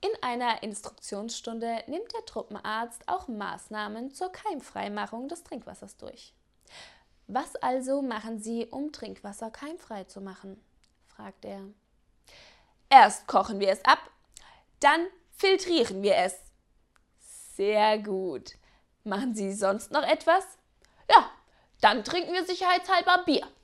In einer Instruktionsstunde nimmt der Truppenarzt auch Maßnahmen zur Keimfreimachung des Trinkwassers durch. Was also machen Sie, um Trinkwasser keimfrei zu machen? Fragt er. Erst kochen wir es ab, dann filtrieren wir es. Sehr gut. Machen Sie sonst noch etwas? Ja, dann trinken wir sicherheitshalber Bier.